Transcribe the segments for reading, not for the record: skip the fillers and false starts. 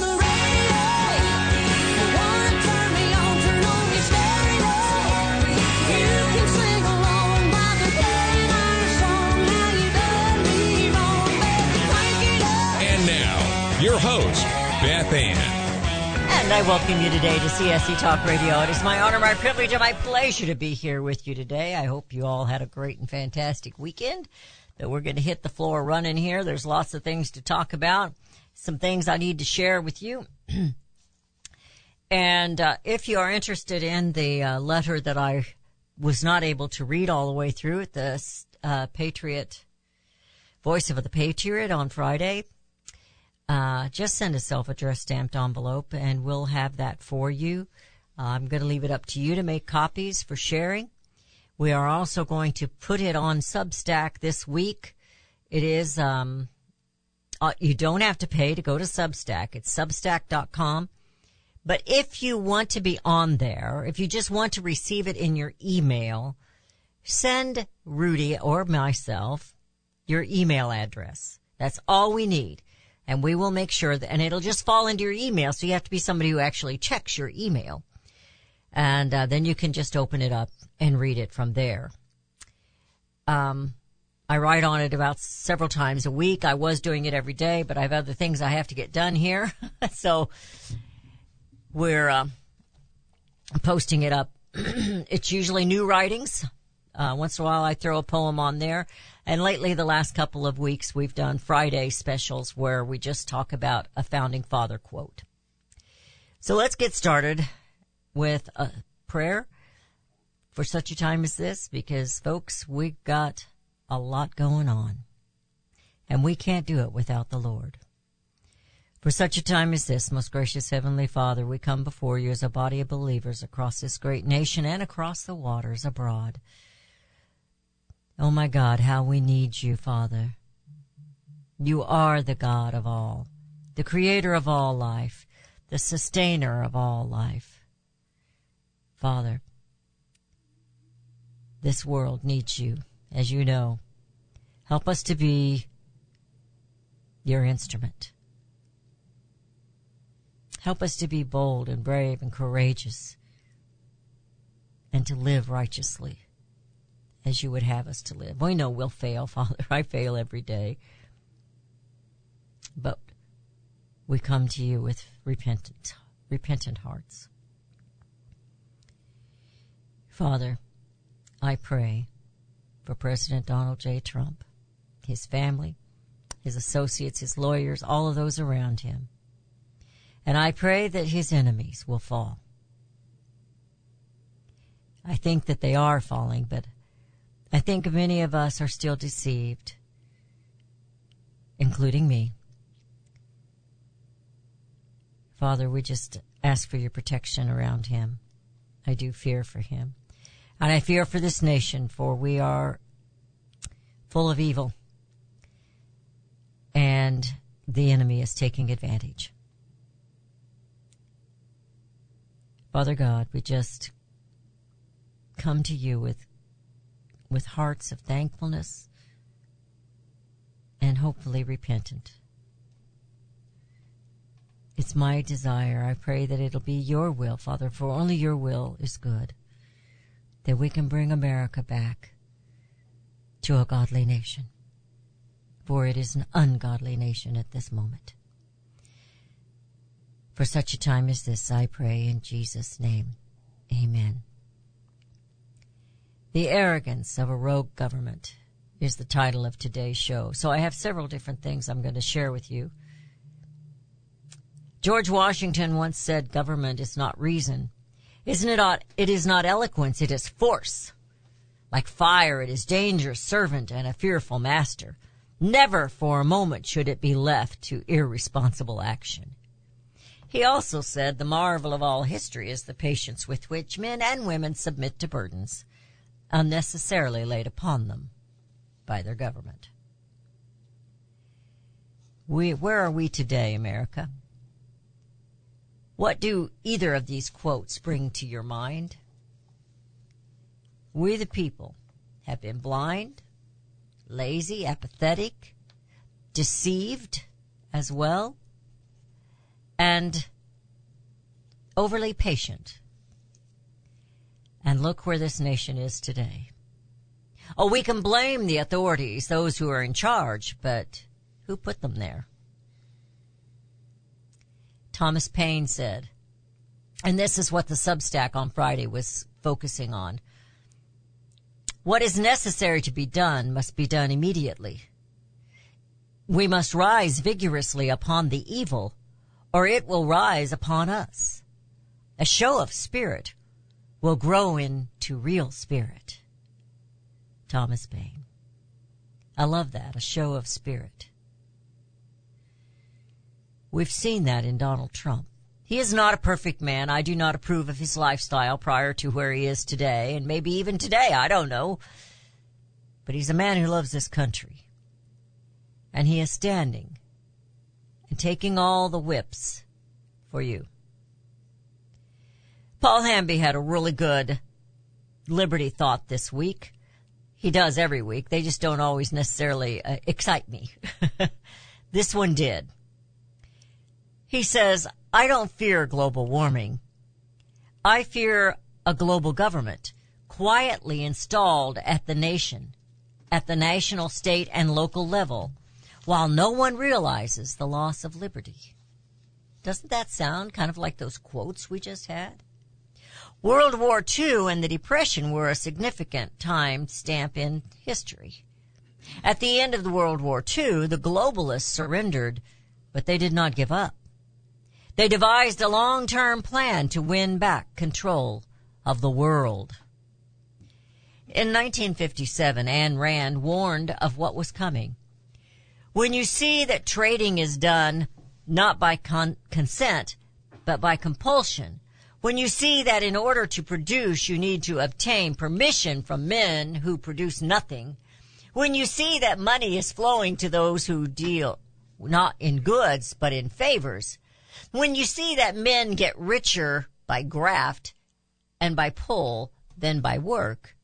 the radio. Your host, Beth Ann. And I welcome you today to CSC Talk Radio. It is my honor, my privilege, and my pleasure to be here with you today. I hope you all had a great and fantastic weekend, that we're going to hit the floor running here. There's lots of things to talk about, some things I need to share with you. And if you are interested in the letter that I was not able to read all the way through at the Patriot, Voice of the Patriot on Friday, just send a self-addressed stamped envelope, and we'll have that for you. I'm going to leave it up to you to make copies for sharing. We are also going to put it on Substack this week. It is, you don't have to pay to go to Substack. It's substack.com. But if you want to be on there, if you just want to receive it in your email, send Rudy or myself your email address. That's all we need. And we will make sure that, and it'll just fall into your email. So you have to be somebody who actually checks your email. And then you can just open it up and read it from there. I write on it about several times a week. I was doing it every day, but I have other things I have to get done here. So we're posting it up. It's usually new writings. Once in a while I throw a poem on there. And lately, the last couple of weeks, we've done Friday specials where we just talk about a Founding Father quote. So let's get started with a prayer for such a time as this, because, folks, we've got a lot going on, and we can't do it without the Lord. For such a time as this, most gracious Heavenly Father, we come before you as a body of believers across this great nation and across the waters abroad. Oh, my God, how we need you, Father. You are the God of all, the creator of all life, the sustainer of all life. Father, this world needs you, as you know. Help us to be your instrument. Help us to be bold and brave and courageous and to live righteously, as you would have us to live. We know we'll fail, Father. I fail every day. But we come to you with repentant hearts. Father, I pray for President Donald J. Trump, his family, his associates, his lawyers, all of those around him. And I pray that his enemies will fall. I think that they are falling, but I think many of us are still deceived, including me. Father, we just ask for your protection around him. I do fear for him. And I fear for this nation, for we are full of evil. And the enemy is taking advantage. Father God, we just come to you with hearts of thankfulness and hopefully repentant. It's my desire. I pray that it'll be your will, Father, for only your will is good, that we can bring America back to a godly nation, for it is an ungodly nation at this moment. For such a time as this, I pray in Jesus' name. Amen. The Arrogance of a Rogue Government is the title of today's show. So I have several different things I'm going to share with you. George Washington once said, "Government is not reason. It is not eloquence, it is force. Like fire, it is dangerous servant and a fearful master. Never for a moment should it be left to irresponsible action." He also said, "The marvel of all history is the patience with which men and women submit to burdens unnecessarily laid upon them by their government." Where are we today, America? What do either of these quotes bring to your mind? We, the people, have been blind, lazy, apathetic, deceived as well, and overly patient. And look where this nation is today. Oh, we can blame the authorities, those who are in charge, but who put them there? Thomas Paine said, and this is what the Substack on Friday was focusing on, what is necessary to be done must be done immediately. We must rise vigorously upon the evil, or it will rise upon us. A show of spirit will grow into real spirit. Thomas Paine. I love that, a show of spirit. We've seen that in Donald Trump. He is not a perfect man. I do not approve of his lifestyle prior to where he is today, and maybe even today, I don't know. But he's a man who loves this country. And he is standing and taking all the whips for you. Paul Hamby had a really good Liberty thought this week. He does every week. They just don't always necessarily excite me. This one did. He says, I don't fear global warming. I fear a global government quietly installed at the nation, at the national, state, and local level, while no one realizes the loss of liberty. Doesn't that sound kind of like those quotes we just had? World War II and the Depression were a significant time stamp in history. At the end of the World War II, the globalists surrendered, but they did not give up. They devised a long-term plan to win back control of the world. In 1957, Ayn Rand warned of what was coming. When you see that trading is done not by consent, but by compulsion, when you see that in order to produce you need to obtain permission from men who produce nothing, when you see that money is flowing to those who deal not in goods but in favors, when you see that men get richer by graft and by pull than by work,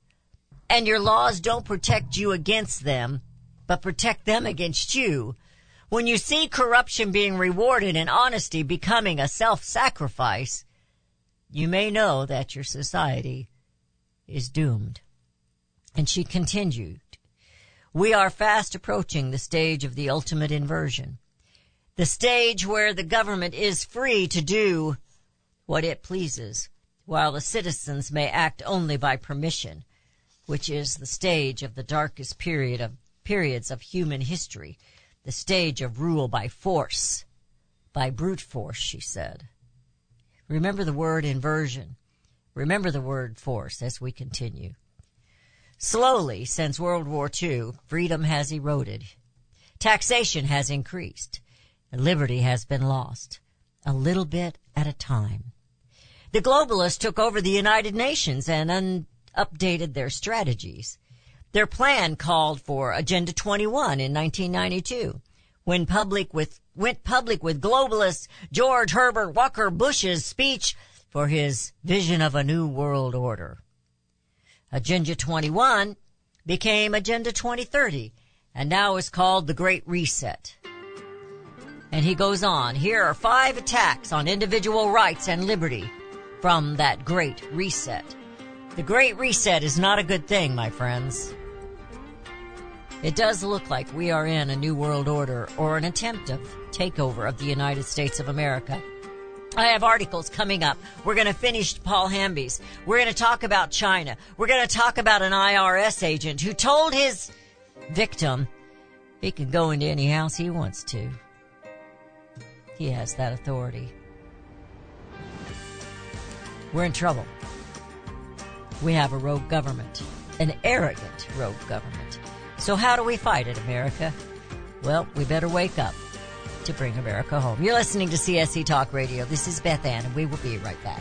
and your laws don't protect you against them, but protect them against you, when you see corruption being rewarded and honesty becoming a self-sacrifice, you may know that your society is doomed. And she continued, we are fast approaching the stage of the ultimate inversion. The stage where the government is free to do what it pleases, while the citizens may act only by permission, which is the stage of the darkest periods of human history, the stage of rule by force, by brute force, she said. Remember the word inversion. Remember the word force as we continue. Slowly, since World War II, freedom has eroded. Taxation has increased. Liberty has been lost, a little bit at a time. The globalists took over the United Nations and updated their strategies. Their plan called for Agenda 21 in 1992, when went public with globalist George Herbert Walker Bush's speech for his vision of a new world order. Agenda 21 became Agenda 2030 and now is called the Great Reset. And he goes on, here are 5 attacks on individual rights and liberty from that Great Reset. The Great Reset is not a good thing, my friends. It does look like we are in a new world order or an attempt of takeover of the United States of America. I have articles coming up. We're going to finish Paul Hamby's. We're going to talk about China. We're going to talk about an IRS agent who told his victim he can go into any house he wants to. He has that authority. We're in trouble. We have a rogue government, an arrogant rogue government. So how do we fight it, America? Well, we better wake up to bring America home. You're listening to CSC Talk Radio. This is Beth Ann, and we will be right back.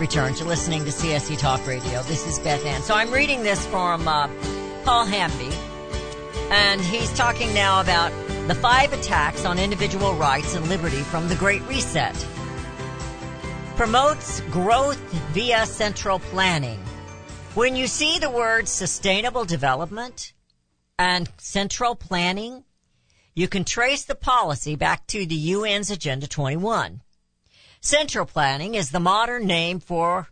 Return to listening to CSE Talk Radio. This is Beth Ann. So I'm reading this from Paul Hamby, and he's talking now about the 5 attacks on individual rights and liberty from the Great Reset. Promotes growth via central planning. When you see the words sustainable development and central planning, you can trace the policy back to the UN's Agenda 21. Central planning is the modern name for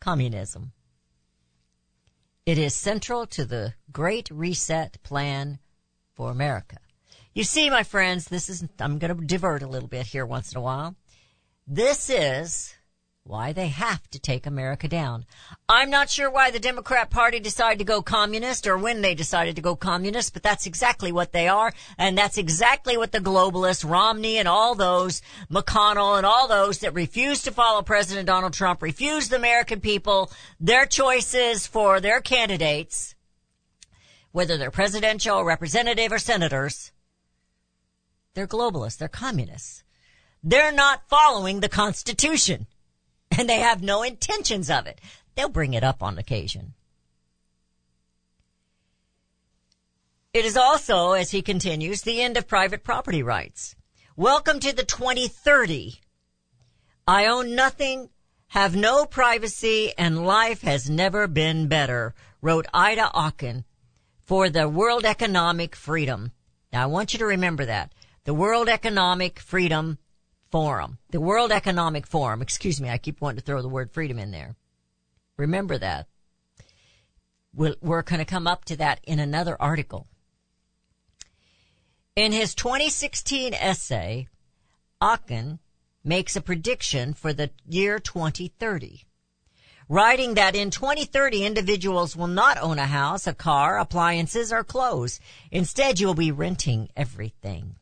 communism. It is central to the Great Reset plan for America. You see, my friends, I'm going to divert a little bit here once in a while. This is why they have to take America down. I'm not sure why the Democrat Party decided to go communist or when they decided to go communist, but that's exactly what they are, and that's exactly what the globalists, Romney and all those, McConnell and all those that refuse to follow President Donald Trump, refuse the American people, their choices for their candidates, whether they're presidential, representative, or senators. They're globalists. They're communists. They're not following the Constitution. And they have no intentions of it. They'll bring it up on occasion. It is also, as he continues, the end of private property rights. Welcome to the 2030. I own nothing, have no privacy, and life has never been better, wrote Ida Auken for the World Economic Freedom. Now, I want you to remember that. The World Economic Freedom Forum. The World Economic Forum. Excuse me, I keep wanting to throw the word freedom in there. Remember that. We're going to come up to that in another article. In his 2016 essay, Aachen makes a prediction for the year 2030, writing that in 2030, individuals will not own a house, a car, appliances, or clothes. Instead, you'll be renting everything.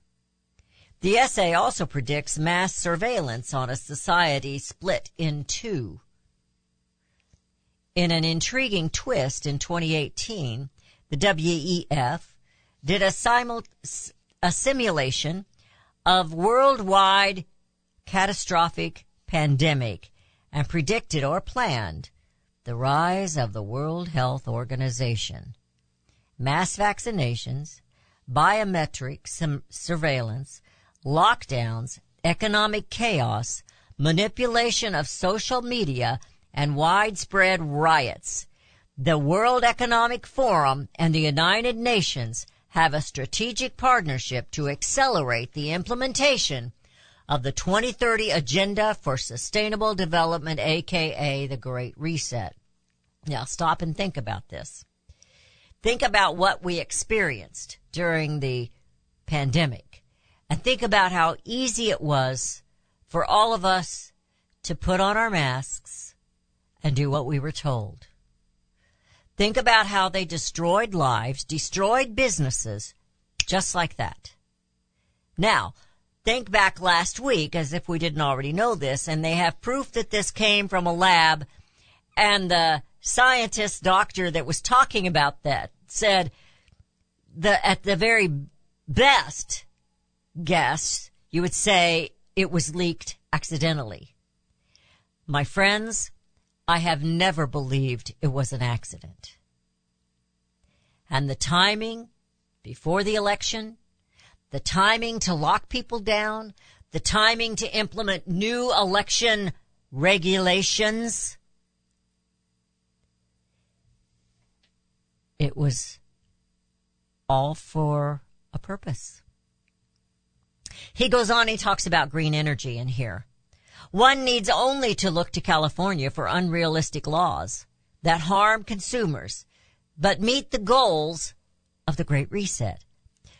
The essay also predicts mass surveillance on a society split in two. In an intriguing twist, in 2018, the WEF did a simulation of worldwide catastrophic pandemic and predicted or planned the rise of the World Health Organization, mass vaccinations, biometric surveillance, lockdowns, economic chaos, manipulation of social media, and widespread riots. The World Economic Forum and the United Nations have a strategic partnership to accelerate the implementation of the 2030 Agenda for Sustainable Development, aka the Great Reset. Now stop and think about this. Think about what we experienced during the pandemic. And think about how easy it was for all of us to put on our masks and do what we were told. Think about how they destroyed lives, destroyed businesses, just like that. Now, think back last week, as if we didn't already know this, and they have proof that this came from a lab, and the scientist doctor that was talking about that said, at the very best guess, you would say it was leaked accidentally. My friends, I have never believed it was an accident. And the timing before the election, the timing to lock people down, the timing to implement new election regulations, it was all for a purpose. He goes on, he talks about green energy in here. One needs only to look to California for unrealistic laws that harm consumers, but meet the goals of the Great Reset.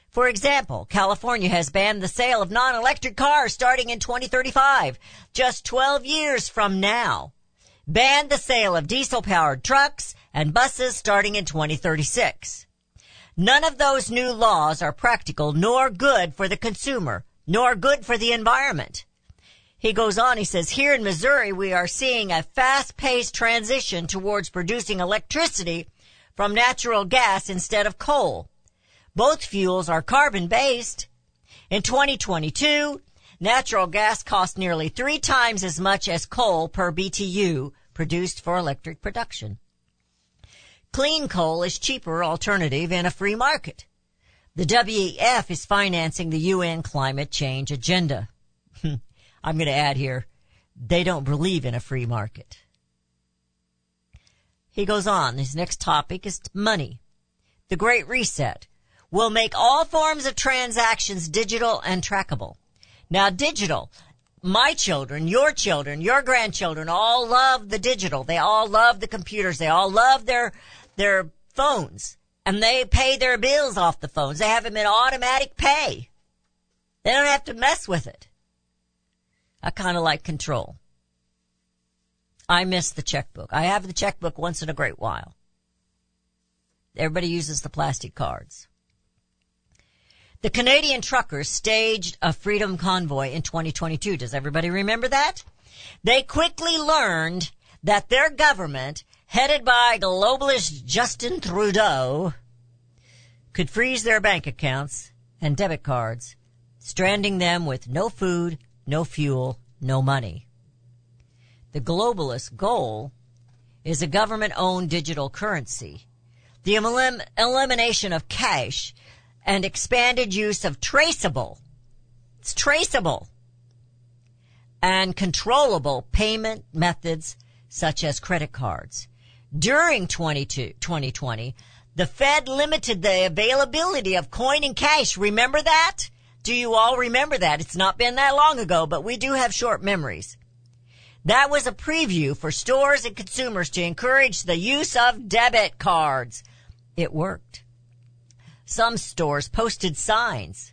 For example, California has banned the sale of non-electric cars starting in 2035, just 12 years from now. Banned the sale of diesel-powered trucks and buses starting in 2036. None of those new laws are practical, nor good for the consumer, nor good for the environment. He goes on, he says, here in Missouri, we are seeing a fast-paced transition towards producing electricity from natural gas instead of coal. Both fuels are carbon-based. In 2022, natural gas cost nearly 3 times as much as coal per BTU produced for electric production. Clean coal is cheaper alternative in a free market. The WEF is financing the UN climate change agenda. I'm going to add here, they don't believe in a free market. He goes on. His next topic is money. The Great Reset will make all forms of transactions digital and trackable. Now, digital, my children, your grandchildren all love the digital. They all love the computers. They all love their phones, and they pay their bills off the phones. They have them in automatic pay. They don't have to mess with it. I kind of like control. I miss the checkbook. I have the checkbook once in a great while. Everybody uses the plastic cards. The Canadian truckers staged a freedom convoy in 2022. Does everybody remember that? They quickly learned that their government, headed by globalist Justin Trudeau, could freeze their bank accounts and debit cards, stranding them with no food, no fuel, no money. The globalist goal is a government-owned digital currency, the elimination of cash, and expanded use of traceable and controllable payment methods such as credit cards. During 2020, the Fed limited the availability of coin and cash. Remember that? Do you all remember that? It's not been that long ago, but we do have short memories. That was a preview for stores and consumers to encourage the use of debit cards. It worked. Some stores posted signs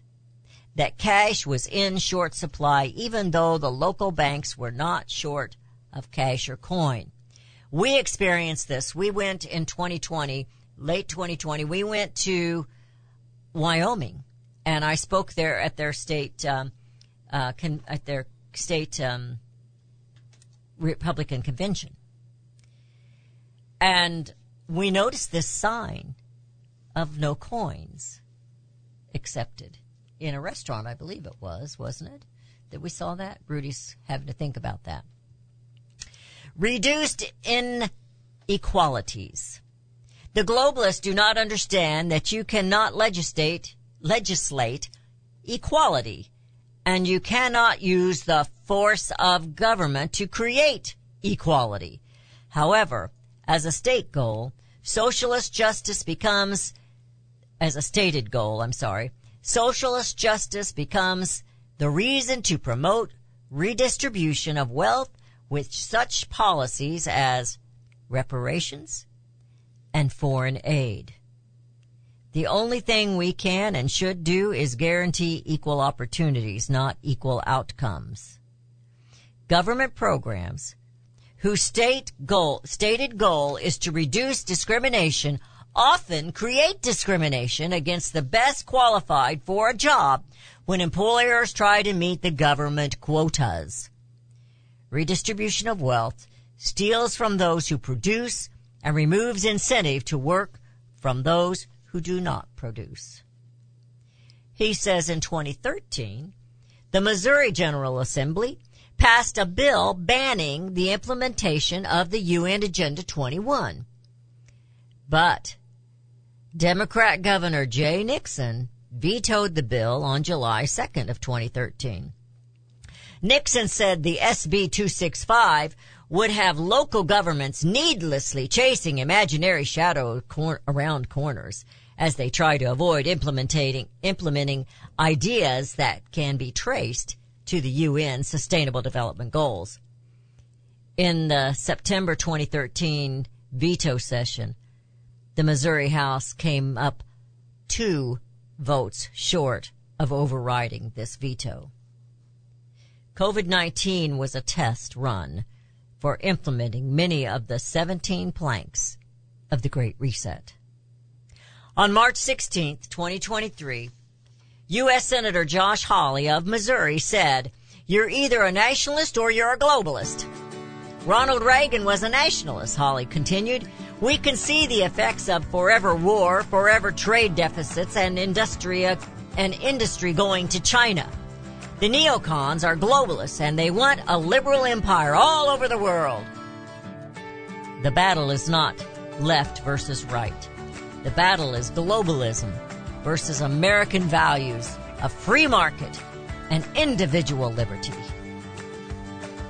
that cash was in short supply, even though the local banks were not short of cash or coin. We experienced this. We went in 2020, late 2020, we went to Wyoming, and I spoke there at their state Republican convention. And we noticed this sign of no coins accepted in a restaurant, I believe it was, wasn't it, that we saw that? Rudy's having to think about that. Reduced inequalities. The globalists do not understand that you cannot legislate equality, and you cannot use the force of government to create equality. However, as a state goal, socialist justice becomes the reason to promote redistribution of wealth with such policies as reparations and foreign aid. The only thing we can and should do is guarantee equal opportunities, not equal outcomes. Government programs whose stated goal is to reduce discrimination often create discrimination against the best qualified for a job when employers try to meet the government quotas. Redistribution of wealth steals from those who produce and removes incentive to work from those who do not produce. He says in 2013, the Missouri General Assembly passed a bill banning the implementation of the UN Agenda 21. But Democrat Governor Jay Nixon vetoed the bill on July 2nd of 2013. Nixon said the SB 265 would have local governments needlessly chasing imaginary shadow around corners as they try to avoid implementing ideas that can be traced to the UN Sustainable Development Goals. In the September 2013 veto session, the Missouri House came up 2 votes short of overriding this veto. COVID-19 was a test run for implementing many of the 17 planks of the Great Reset. On March 16, 2023, U.S. Senator Josh Hawley of Missouri said, "You're either a nationalist or you're a globalist." Ronald Reagan was a nationalist, Hawley continued. "We can see the effects of forever war, forever trade deficits, and industry going to China. The neocons are globalists, and they want a liberal empire all over the world." The battle is not left versus right. The battle is globalism versus American values, a free market, and individual liberty.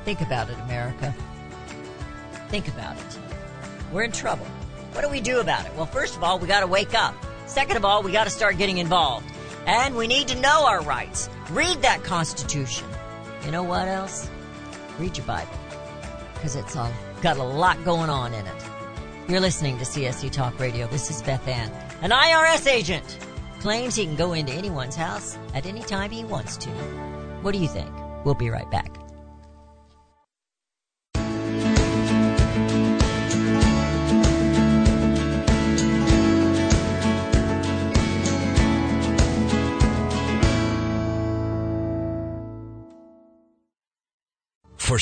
Think about it, America. Think about it. We're in trouble. What do we do about it? Well, first of all, we got to wake up. Second of all, we got to start getting involved. And we need to know our rights. Read that Constitution. You know what else? Read your Bible, because it's all got a lot going on in it. You're listening to CSC Talk Radio. This is Beth Ann. An IRS agent claims he can go into anyone's house at any time he wants to. What do you think? We'll be right back. For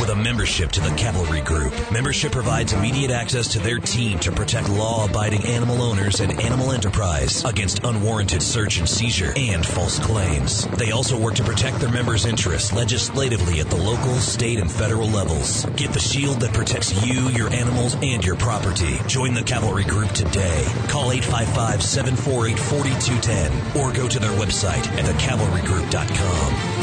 with a membership to the Cavalry Group. Membership provides immediate access to their team to protect law-abiding animal owners and animal enterprise against unwarranted search and seizure and false claims. They also work to protect their members' interests legislatively at the local, state, and federal levels. Get the shield that protects you, your animals, and your property. Join the Cavalry Group today. Call 855-748-4210 or go to their website at thecavalrygroup.com.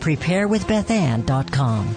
preparewithbethann.com.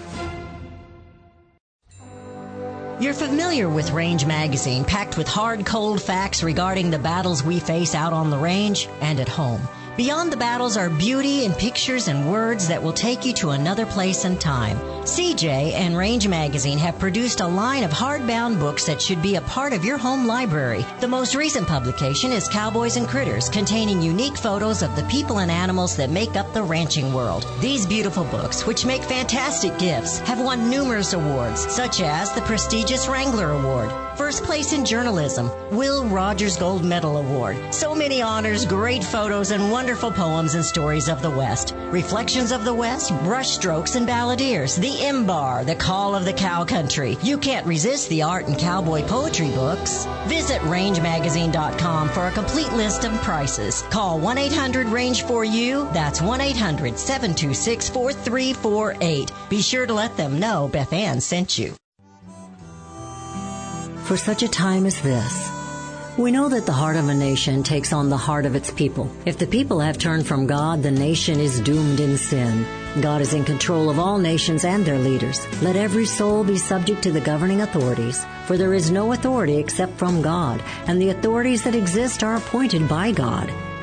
You're familiar with Range Magazine, packed with hard, cold facts regarding the battles we face out on the range and at home. Beyond the battles are beauty and pictures and words that will take you to another place and time. CJ and Range Magazine have produced a line of hardbound books that should be a part of your home library. The most recent publication is Cowboys and Critters, containing unique photos of the people and animals that make up the ranching world. These beautiful books, which make fantastic gifts, have won numerous awards, such as the prestigious Wrangler Award, First Place in Journalism, Will Rogers Gold Medal Award. So many honors, great photos, and wonderful poems and stories of the West. Reflections of the West, Brushstrokes and Balladeers, The M-Bar, The Call of the Cow Country. You can't resist the art and cowboy poetry books. Visit rangemagazine.com for a complete list of prices. Call 1-800-RANGE4U. That's 1-800-726-4348. Be sure to let them know Beth Ann sent you. For such a time as this, we know that the heart of a nation takes on the heart of its people. If the people have turned from God, the nation is doomed in sin. God is in control of all nations and their leaders. Let every soul be subject to the governing authorities, for there is no authority except from God, and the authorities that exist are appointed by God.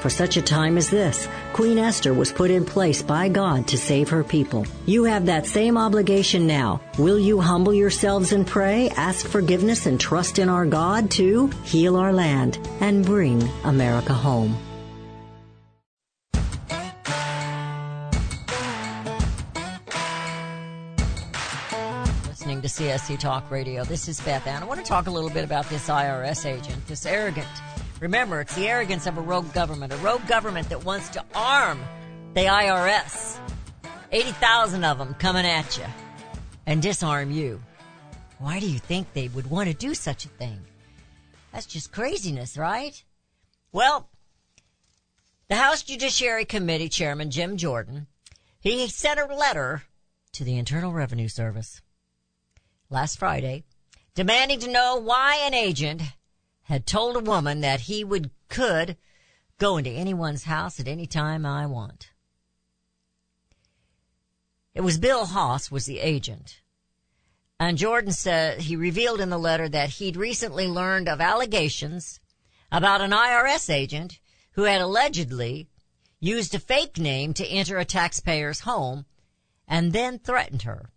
For such a time as this, Queen Esther was put in place by God to save her people. You have that same obligation now. Will you humble yourselves and pray, ask forgiveness, and trust in our God to heal our land and bring America home? Listening to CSC Talk Radio, this is Beth Ann. I want to talk a little bit about this IRS agent, this arrogant. Remember, it's the arrogance of a rogue government that wants to arm the IRS. 80,000 of them coming at you and disarm you. Why do you think they would want to do such a thing? That's just craziness, right? Well, the House Judiciary Committee Chairman Jim Jordan, he sent a letter to the Internal Revenue Service last Friday demanding to know why an agent had told a woman that he could go into anyone's house at any time I want. It was Bill Haas was the agent. And Jordan said he revealed in the letter that he'd recently learned of allegations about an IRS agent who had allegedly used a fake name to enter a taxpayer's home and then threatened her.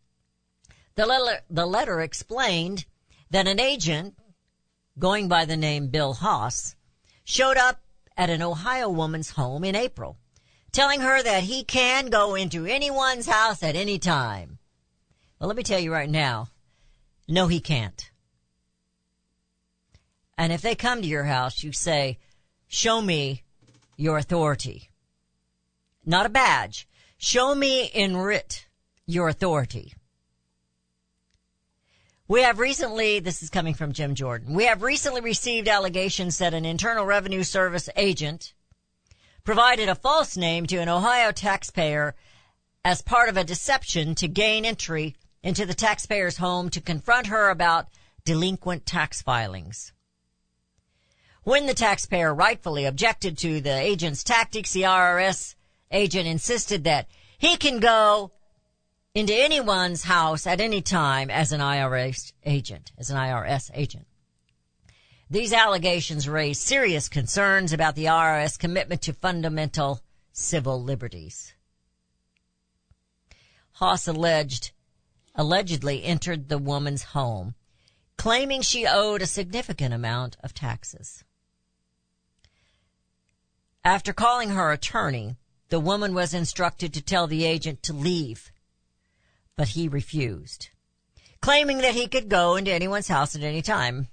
The letter explained that an agent going by the name Bill Haas, showed up at an Ohio woman's home in April, telling her that he can go into anyone's house at any time. Well, let me tell you right now, no, he can't. And if they come to your house, you say, show me your authority. not a badge. Show me in writ your authority. We have recently, this is coming from Jim Jordan, we have recently received allegations that an Internal Revenue Service agent provided a false name to an Ohio taxpayer as part of a deception to gain entry into the taxpayer's home to confront her about delinquent tax filings. When the taxpayer rightfully objected to the agent's tactics, the IRS agent insisted that he can go into anyone's house at any time as an IRS agent, These allegations raise serious concerns about the IRS commitment to fundamental civil liberties. Haas allegedly entered the woman's home, claiming she owed a significant amount of taxes. After calling her attorney, the woman was instructed to tell the agent to leave, but he refused, claiming that he could go into anyone's house at any time.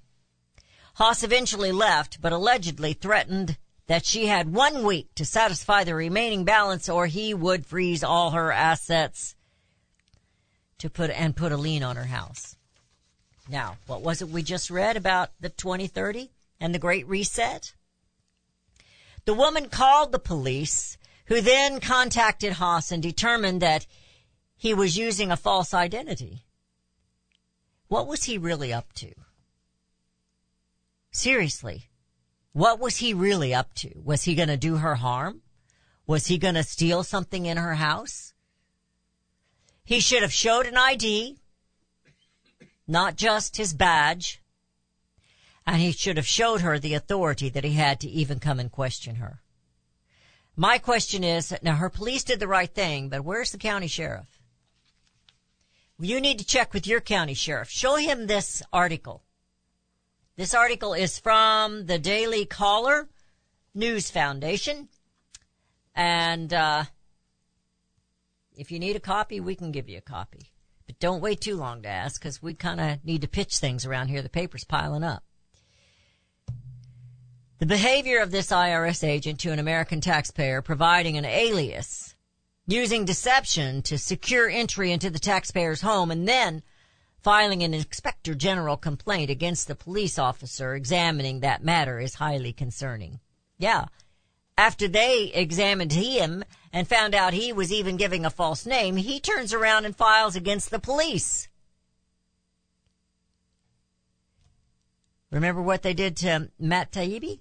Haas eventually left, but allegedly threatened that she had 1 week to satisfy the remaining balance or he would freeze all her assets and put a lien on her house. Now, what was it we just read about the 2030 and the Great Reset? The woman called the police, who then contacted Haas and determined that he was using a false identity. What was he really up to? Seriously, what was he really up to? Was he going to do her harm? Was he going to steal something in her house? He should have showed an ID, not just his badge, and he should have showed her the authority that he had to even come and question her. My question is, now her police did the right thing, but where's the county sheriff? You need to check with your county sheriff. Show him this article. This article is from the Daily Caller News Foundation. And if you need a copy, we can give you a copy. But don't wait too long to ask, because we kind of need to pitch things around here. The paper's piling up. The behavior of this IRS agent to an American taxpayer providing an alias, using deception to secure entry into the taxpayer's home, and then filing an inspector general complaint against the police officer examining that matter is highly concerning. Yeah. After they examined him and found out he was even giving a false name, he turns around and files against the police. Remember what they did to Matt Taibbi?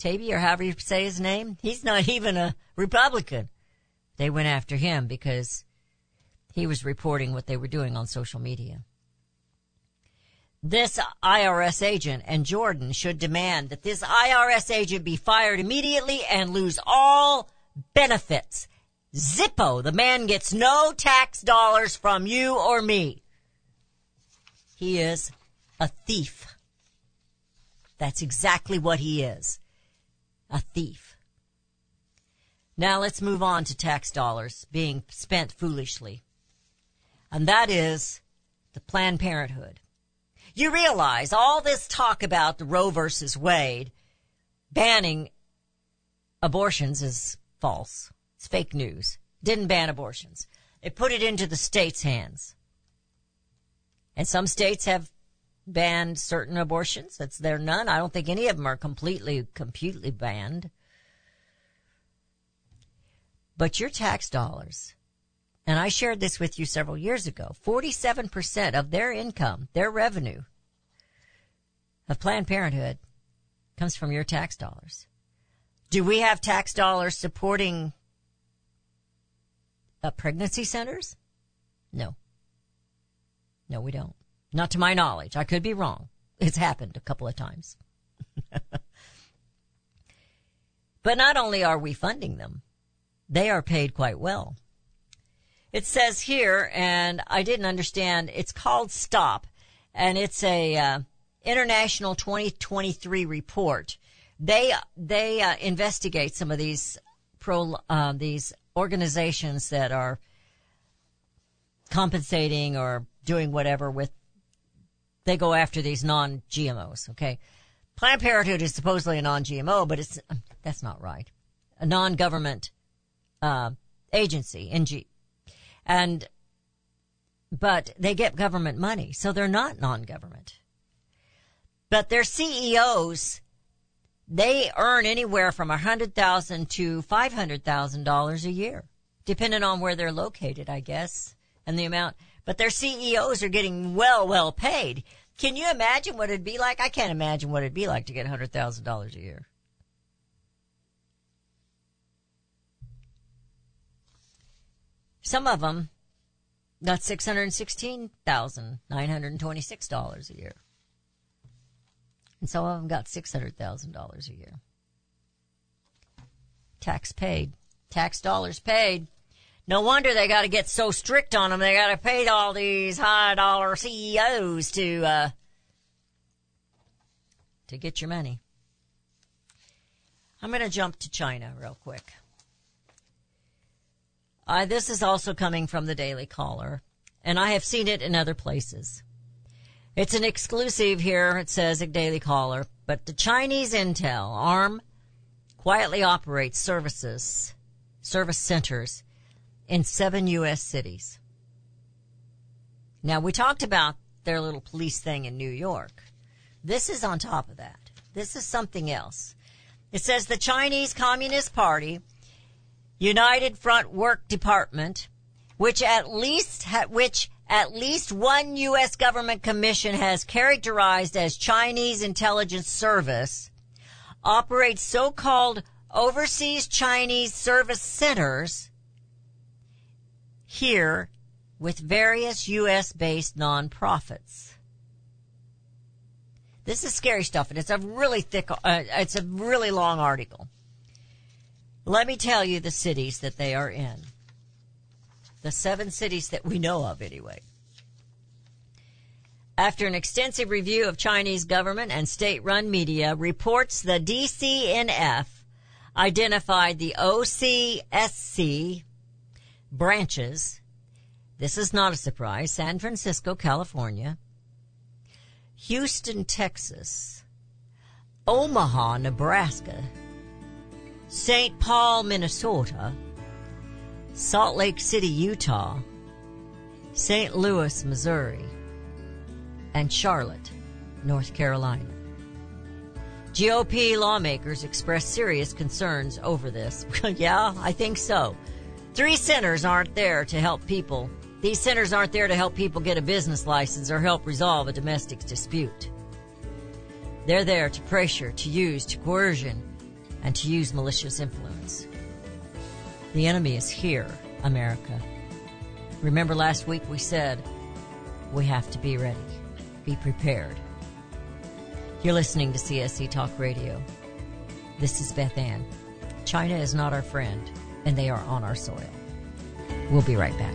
Taibbi, or however you say his name? He's not even a Republican. They went after him because he was reporting what they were doing on social media. This IRS agent and Jordan should demand that this IRS agent be fired immediately and lose all benefits. Zippo, the man gets no tax dollars from you or me. He is a thief. That's exactly what he is. A thief. Now let's move on to tax dollars being spent foolishly. And that is the Planned Parenthood. You realize all this talk about the Roe versus Wade banning abortions is false. It's fake news. Didn't ban abortions. It put it into the states' hands. And some states have banned certain abortions. That's their none. I don't think any of them are completely banned. But your tax dollars, and I shared this with you several years ago, 47% of their income, their revenue of Planned Parenthood comes from your tax dollars. Do we have tax dollars supporting pregnancy centers? No. No, we don't. Not to my knowledge. I could be wrong. It's happened a couple of times. But not only are we funding them, they are paid quite well. It says here, and I didn't understand, it's called STOP, and it's a international 2023 report. They investigate some of these organizations that are compensating or doing whatever with, they go after these non-GMOs, okay? Planned Parenthood is supposedly a non-GMO, but that's not right. A non-government agency, NG. But they get government money, so they're not non-government. But their CEOs, they earn anywhere from $100,000 to $500,000 a year, depending on where they're located, I guess, and the amount. But their CEOs are getting well paid. Can you imagine what it'd be like? I can't imagine what it'd be like to get $100,000 a year. Some of them got $616,926 a year. And some of them got $600,000 a year. Tax paid. Tax dollars paid. No wonder they got to get so strict on them. They got to pay all these high-dollar CEOs to get your money. I'm going to jump to China real quick. This is also coming from the Daily Caller, and I have seen it in other places. It's an exclusive here, it says, a Daily Caller, but the Chinese intel arm quietly operates service centers in 7 U.S. cities. Now, we talked about their little police thing in New York. This is on top of that. This is something else. It says the Chinese Communist Party United Front Work Department, which at least one U.S. government commission has characterized as Chinese intelligence service, operates so-called overseas Chinese service centers here with various U.S.-based nonprofits. This is scary stuff, and it's a really thick, it's a really long article. Let me tell you the cities that they are in. The 7 cities that we know of, anyway. After an extensive review of Chinese government and state-run media reports, the DCNF identified the OCSC branches. This is not a surprise. San Francisco, California. Houston, Texas. Omaha, Nebraska. St. Paul, Minnesota, Salt Lake City, Utah, St. Louis, Missouri, and Charlotte, North Carolina. GOP lawmakers expressed serious concerns over this. Yeah, I think so. These centers aren't there to help people get a business license or help resolve a domestic dispute. They're there to pressure, to use, to coercion, and to use malicious influence. The enemy is here, America. Remember last week we said, we have to be ready, be prepared. You're listening to CSC Talk Radio. This is Beth Ann. China is not our friend, and they are on our soil. We'll be right back.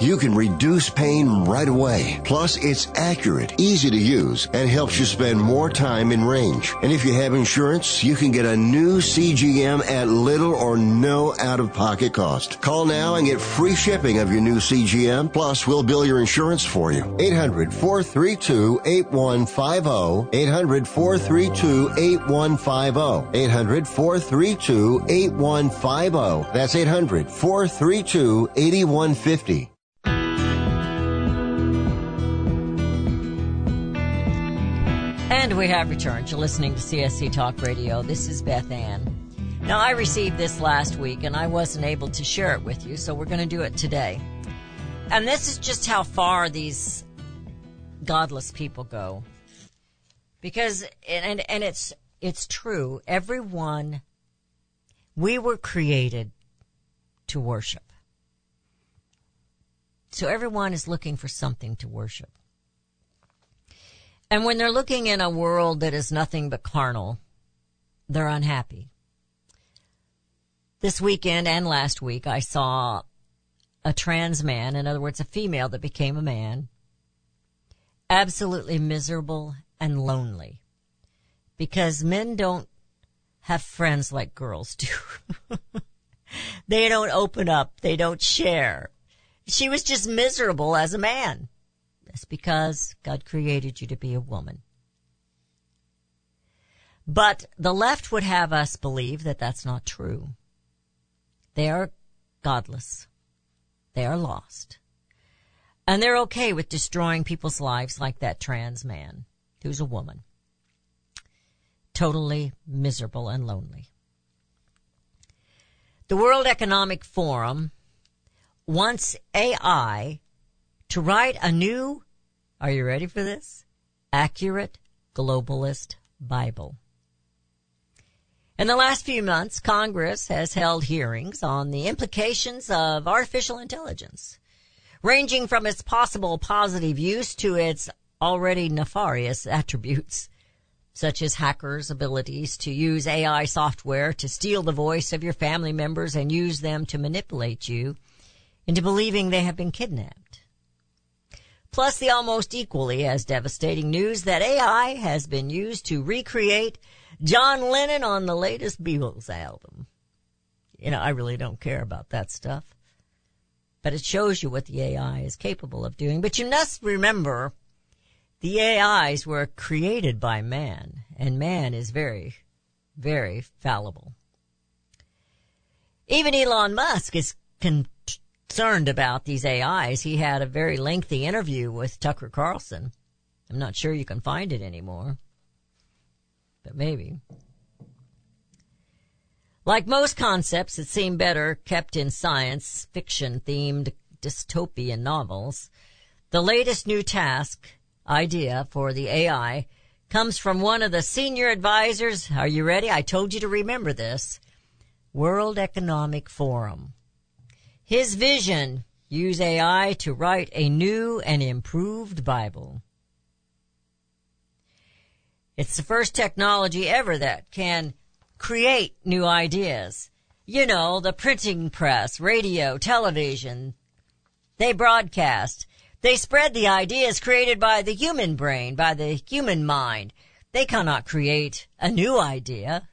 You can reduce pain right away. Plus, it's accurate, easy to use, and helps you spend more time in range. And if you have insurance, you can get a new CGM at little or no out-of-pocket cost. Call now and get free shipping of your new CGM. Plus, we'll bill your insurance for you. 800-432-8150. 800-432-8150. 800-432-8150. That's 800-432-8150. And we have returned. You're listening to CSC Talk Radio. This is Beth Ann. Now, I received this last week, and I wasn't able to share it with you, so we're going to do it today. And this is just how far these godless people go. Because, and it's true, everyone, we were created to worship. So everyone is looking for something to worship. And when they're looking in a world that is nothing but carnal, they're unhappy. This weekend and last week, I saw a trans man, in other words, a female that became a man, absolutely miserable and lonely because men don't have friends like girls do. They don't open up. They don't share. She was just miserable as a man. That's because God created you to be a woman. But the left would have us believe that that's not true. They are godless. They are lost. And they're okay with destroying people's lives like that trans man who's a woman. Totally miserable and lonely. The World Economic Forum wants AI to write a new, are you ready for this? Accurate globalist Bible. In the last few months, Congress has held hearings on the implications of artificial intelligence, ranging from its possible positive use to its already nefarious attributes, such as hackers' abilities to use AI software to steal the voice of your family members and use them to manipulate you into believing they have been kidnapped. Plus the almost equally as devastating news that AI has been used to recreate John Lennon on the latest Beatles album. You know, I really don't care about that stuff. But it shows you what the AI is capable of doing. But you must remember, the AIs were created by man, and man is very, very fallible. Even Elon Musk is concerned about these AIs, he had a very lengthy interview with Tucker Carlson. I'm not sure you can find it anymore, but maybe. Like most concepts that seem better kept in science fiction-themed dystopian novels, the latest new task idea for the AI comes from one of the senior advisors. Are you ready? I told you to remember this. World Economic Forum. His vision, use AI to write a new and improved Bible. It's the first technology ever that can create new ideas. You know, the printing press, radio, television, they broadcast. They spread the ideas created by the human brain, by the human mind. They cannot create a new idea.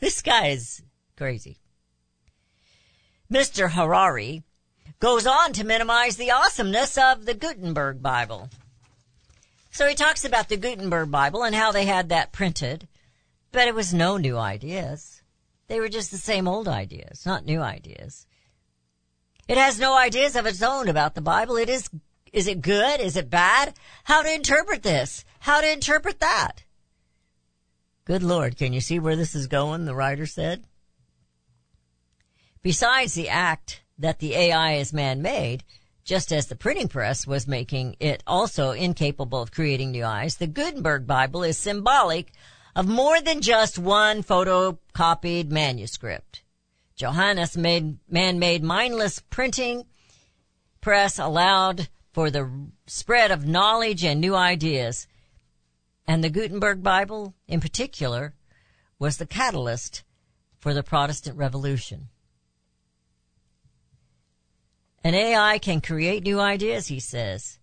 This guy is crazy. Mr. Harari goes on to minimize the awesomeness of the Gutenberg Bible. So he talks about the Gutenberg Bible and how they had that printed, but it was no new ideas. They were just the same old ideas, not new ideas. It has no ideas of its own about the Bible. Is it good? Is it bad? How to interpret this? How to interpret that? Good Lord, can you see where this is going, the writer said? Besides the act that the AI is man-made, just as the printing press was making it also incapable of creating new eyes, the Gutenberg Bible is symbolic of more than just one photocopied manuscript. Johannes' man-made mindless printing press allowed for the spread of knowledge and new ideas. And the Gutenberg Bible, in particular, was the catalyst for the Protestant Revolution. An AI can create new ideas, he says,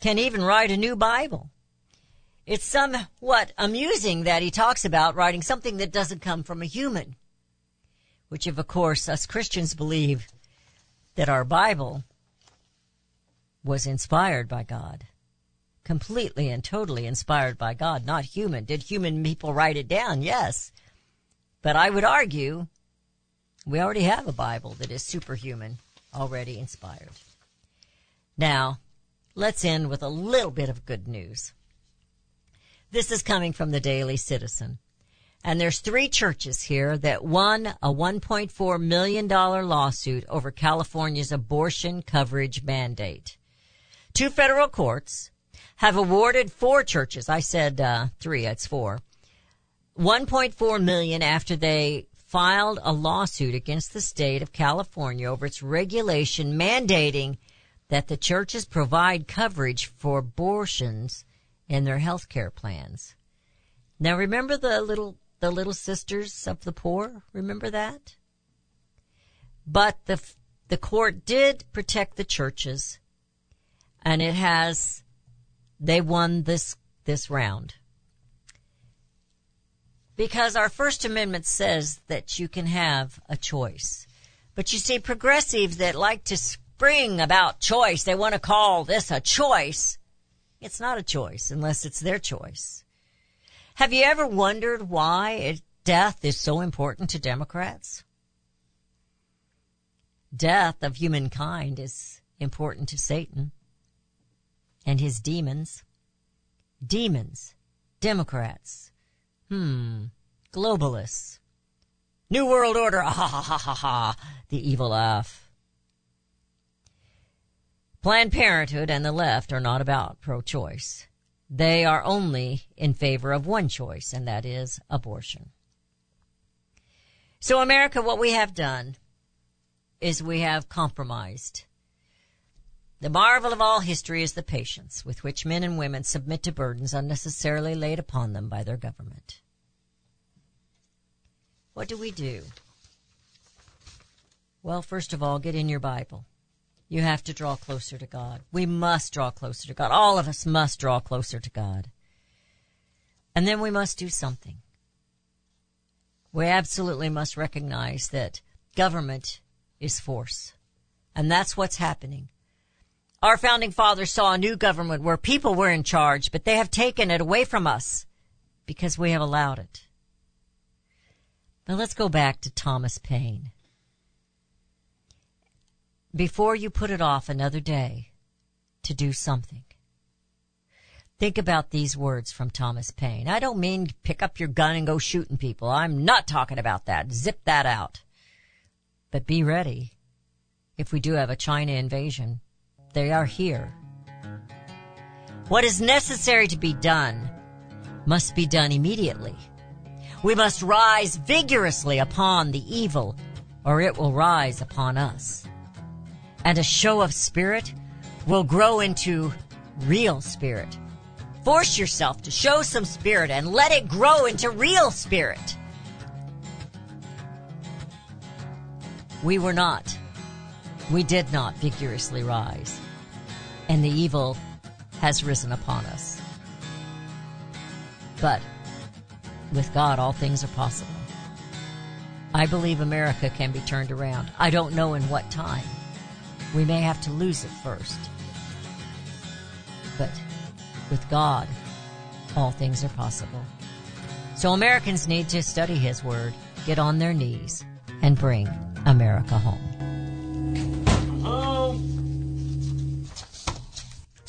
can even write a new Bible. It's somewhat amusing that he talks about writing something that doesn't come from a human, which, of course, us Christians believe that our Bible was inspired by God, completely and totally inspired by God, not human. Did human people write it down? Yes. But I would argue we already have a Bible that is superhuman, already inspired. Now, let's end with a little bit of good news. This is coming from the Daily Citizen. And there's three churches here that won a $1.4 million lawsuit over California's abortion coverage mandate. Two federal courts have awarded four churches, I said three, it's four, $1.4 million after they filed a lawsuit against the state of California over its regulation mandating that the churches provide coverage for abortions in their health care plans. Now, remember the little sisters of the poor? Remember that? But the court did protect the churches, and they won this round. Because our First Amendment says that you can have a choice. But you see, progressives that like to spring about choice, they want to call this a choice. It's not a choice unless it's their choice. Have you ever wondered why death is so important to Democrats? Death of humankind is important to Satan and his demons. Demons. Democrats. Globalists. New World Order. Ah, ha, ha, ha, ha. The evil laugh. Planned Parenthood and the left are not about pro-choice. They are only in favor of one choice, and that is abortion. So, America, what we have done is we have compromised. The marvel of all history is the patience with which men and women submit to burdens unnecessarily laid upon them by their government. What do we do? Well, first of all, get in your Bible. You have to draw closer to God. We must draw closer to God. All of us must draw closer to God. And then we must do something. We absolutely must recognize that government is force. And that's what's happening. Our founding fathers saw a new government where people were in charge, but they have taken it away from us because we have allowed it. Now let's go back to Thomas Paine. before you put it off another day to do something. Think about these words from Thomas Paine. I don't mean pick up your gun and go shooting people. I'm not talking about that. Zip that out. But be ready. If we do have a China invasion, they are here. What is necessary to be done must be done immediately. We must rise vigorously upon the evil, or it will rise upon us. And a show of spirit will grow into real spirit. Force yourself to show some spirit and let it grow into real spirit. We were not. We did not vigorously rise. And the evil has risen upon us. But with God, all things are possible. I believe America can be turned around. I don't know in what time. We may have to lose it first. But with God, all things are possible. So Americans need to study His Word, get on their knees, and bring America home.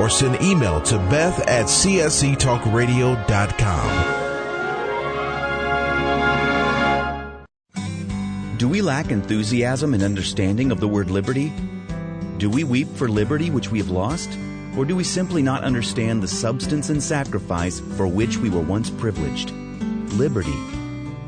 Or send email to Beth at csctalkradio.com. Do we lack enthusiasm and understanding of the word liberty? Do we weep for liberty which we have lost? Or do we simply not understand the substance and sacrifice for which we were once privileged? Liberty.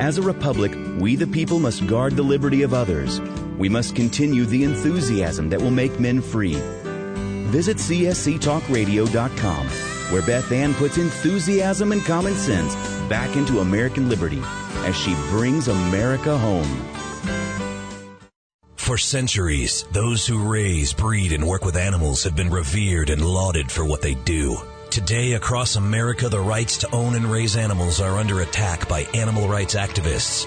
As a republic, we the people must guard the liberty of others. We must continue the enthusiasm that will make men free. Visit csctalkradio.com, where Beth Ann puts enthusiasm and common sense back into American liberty as she brings America home. For centuries, those who raise, breed, and work with animals have been revered and lauded for what they do. Today, across America, the rights to own and raise animals are under attack by animal rights activists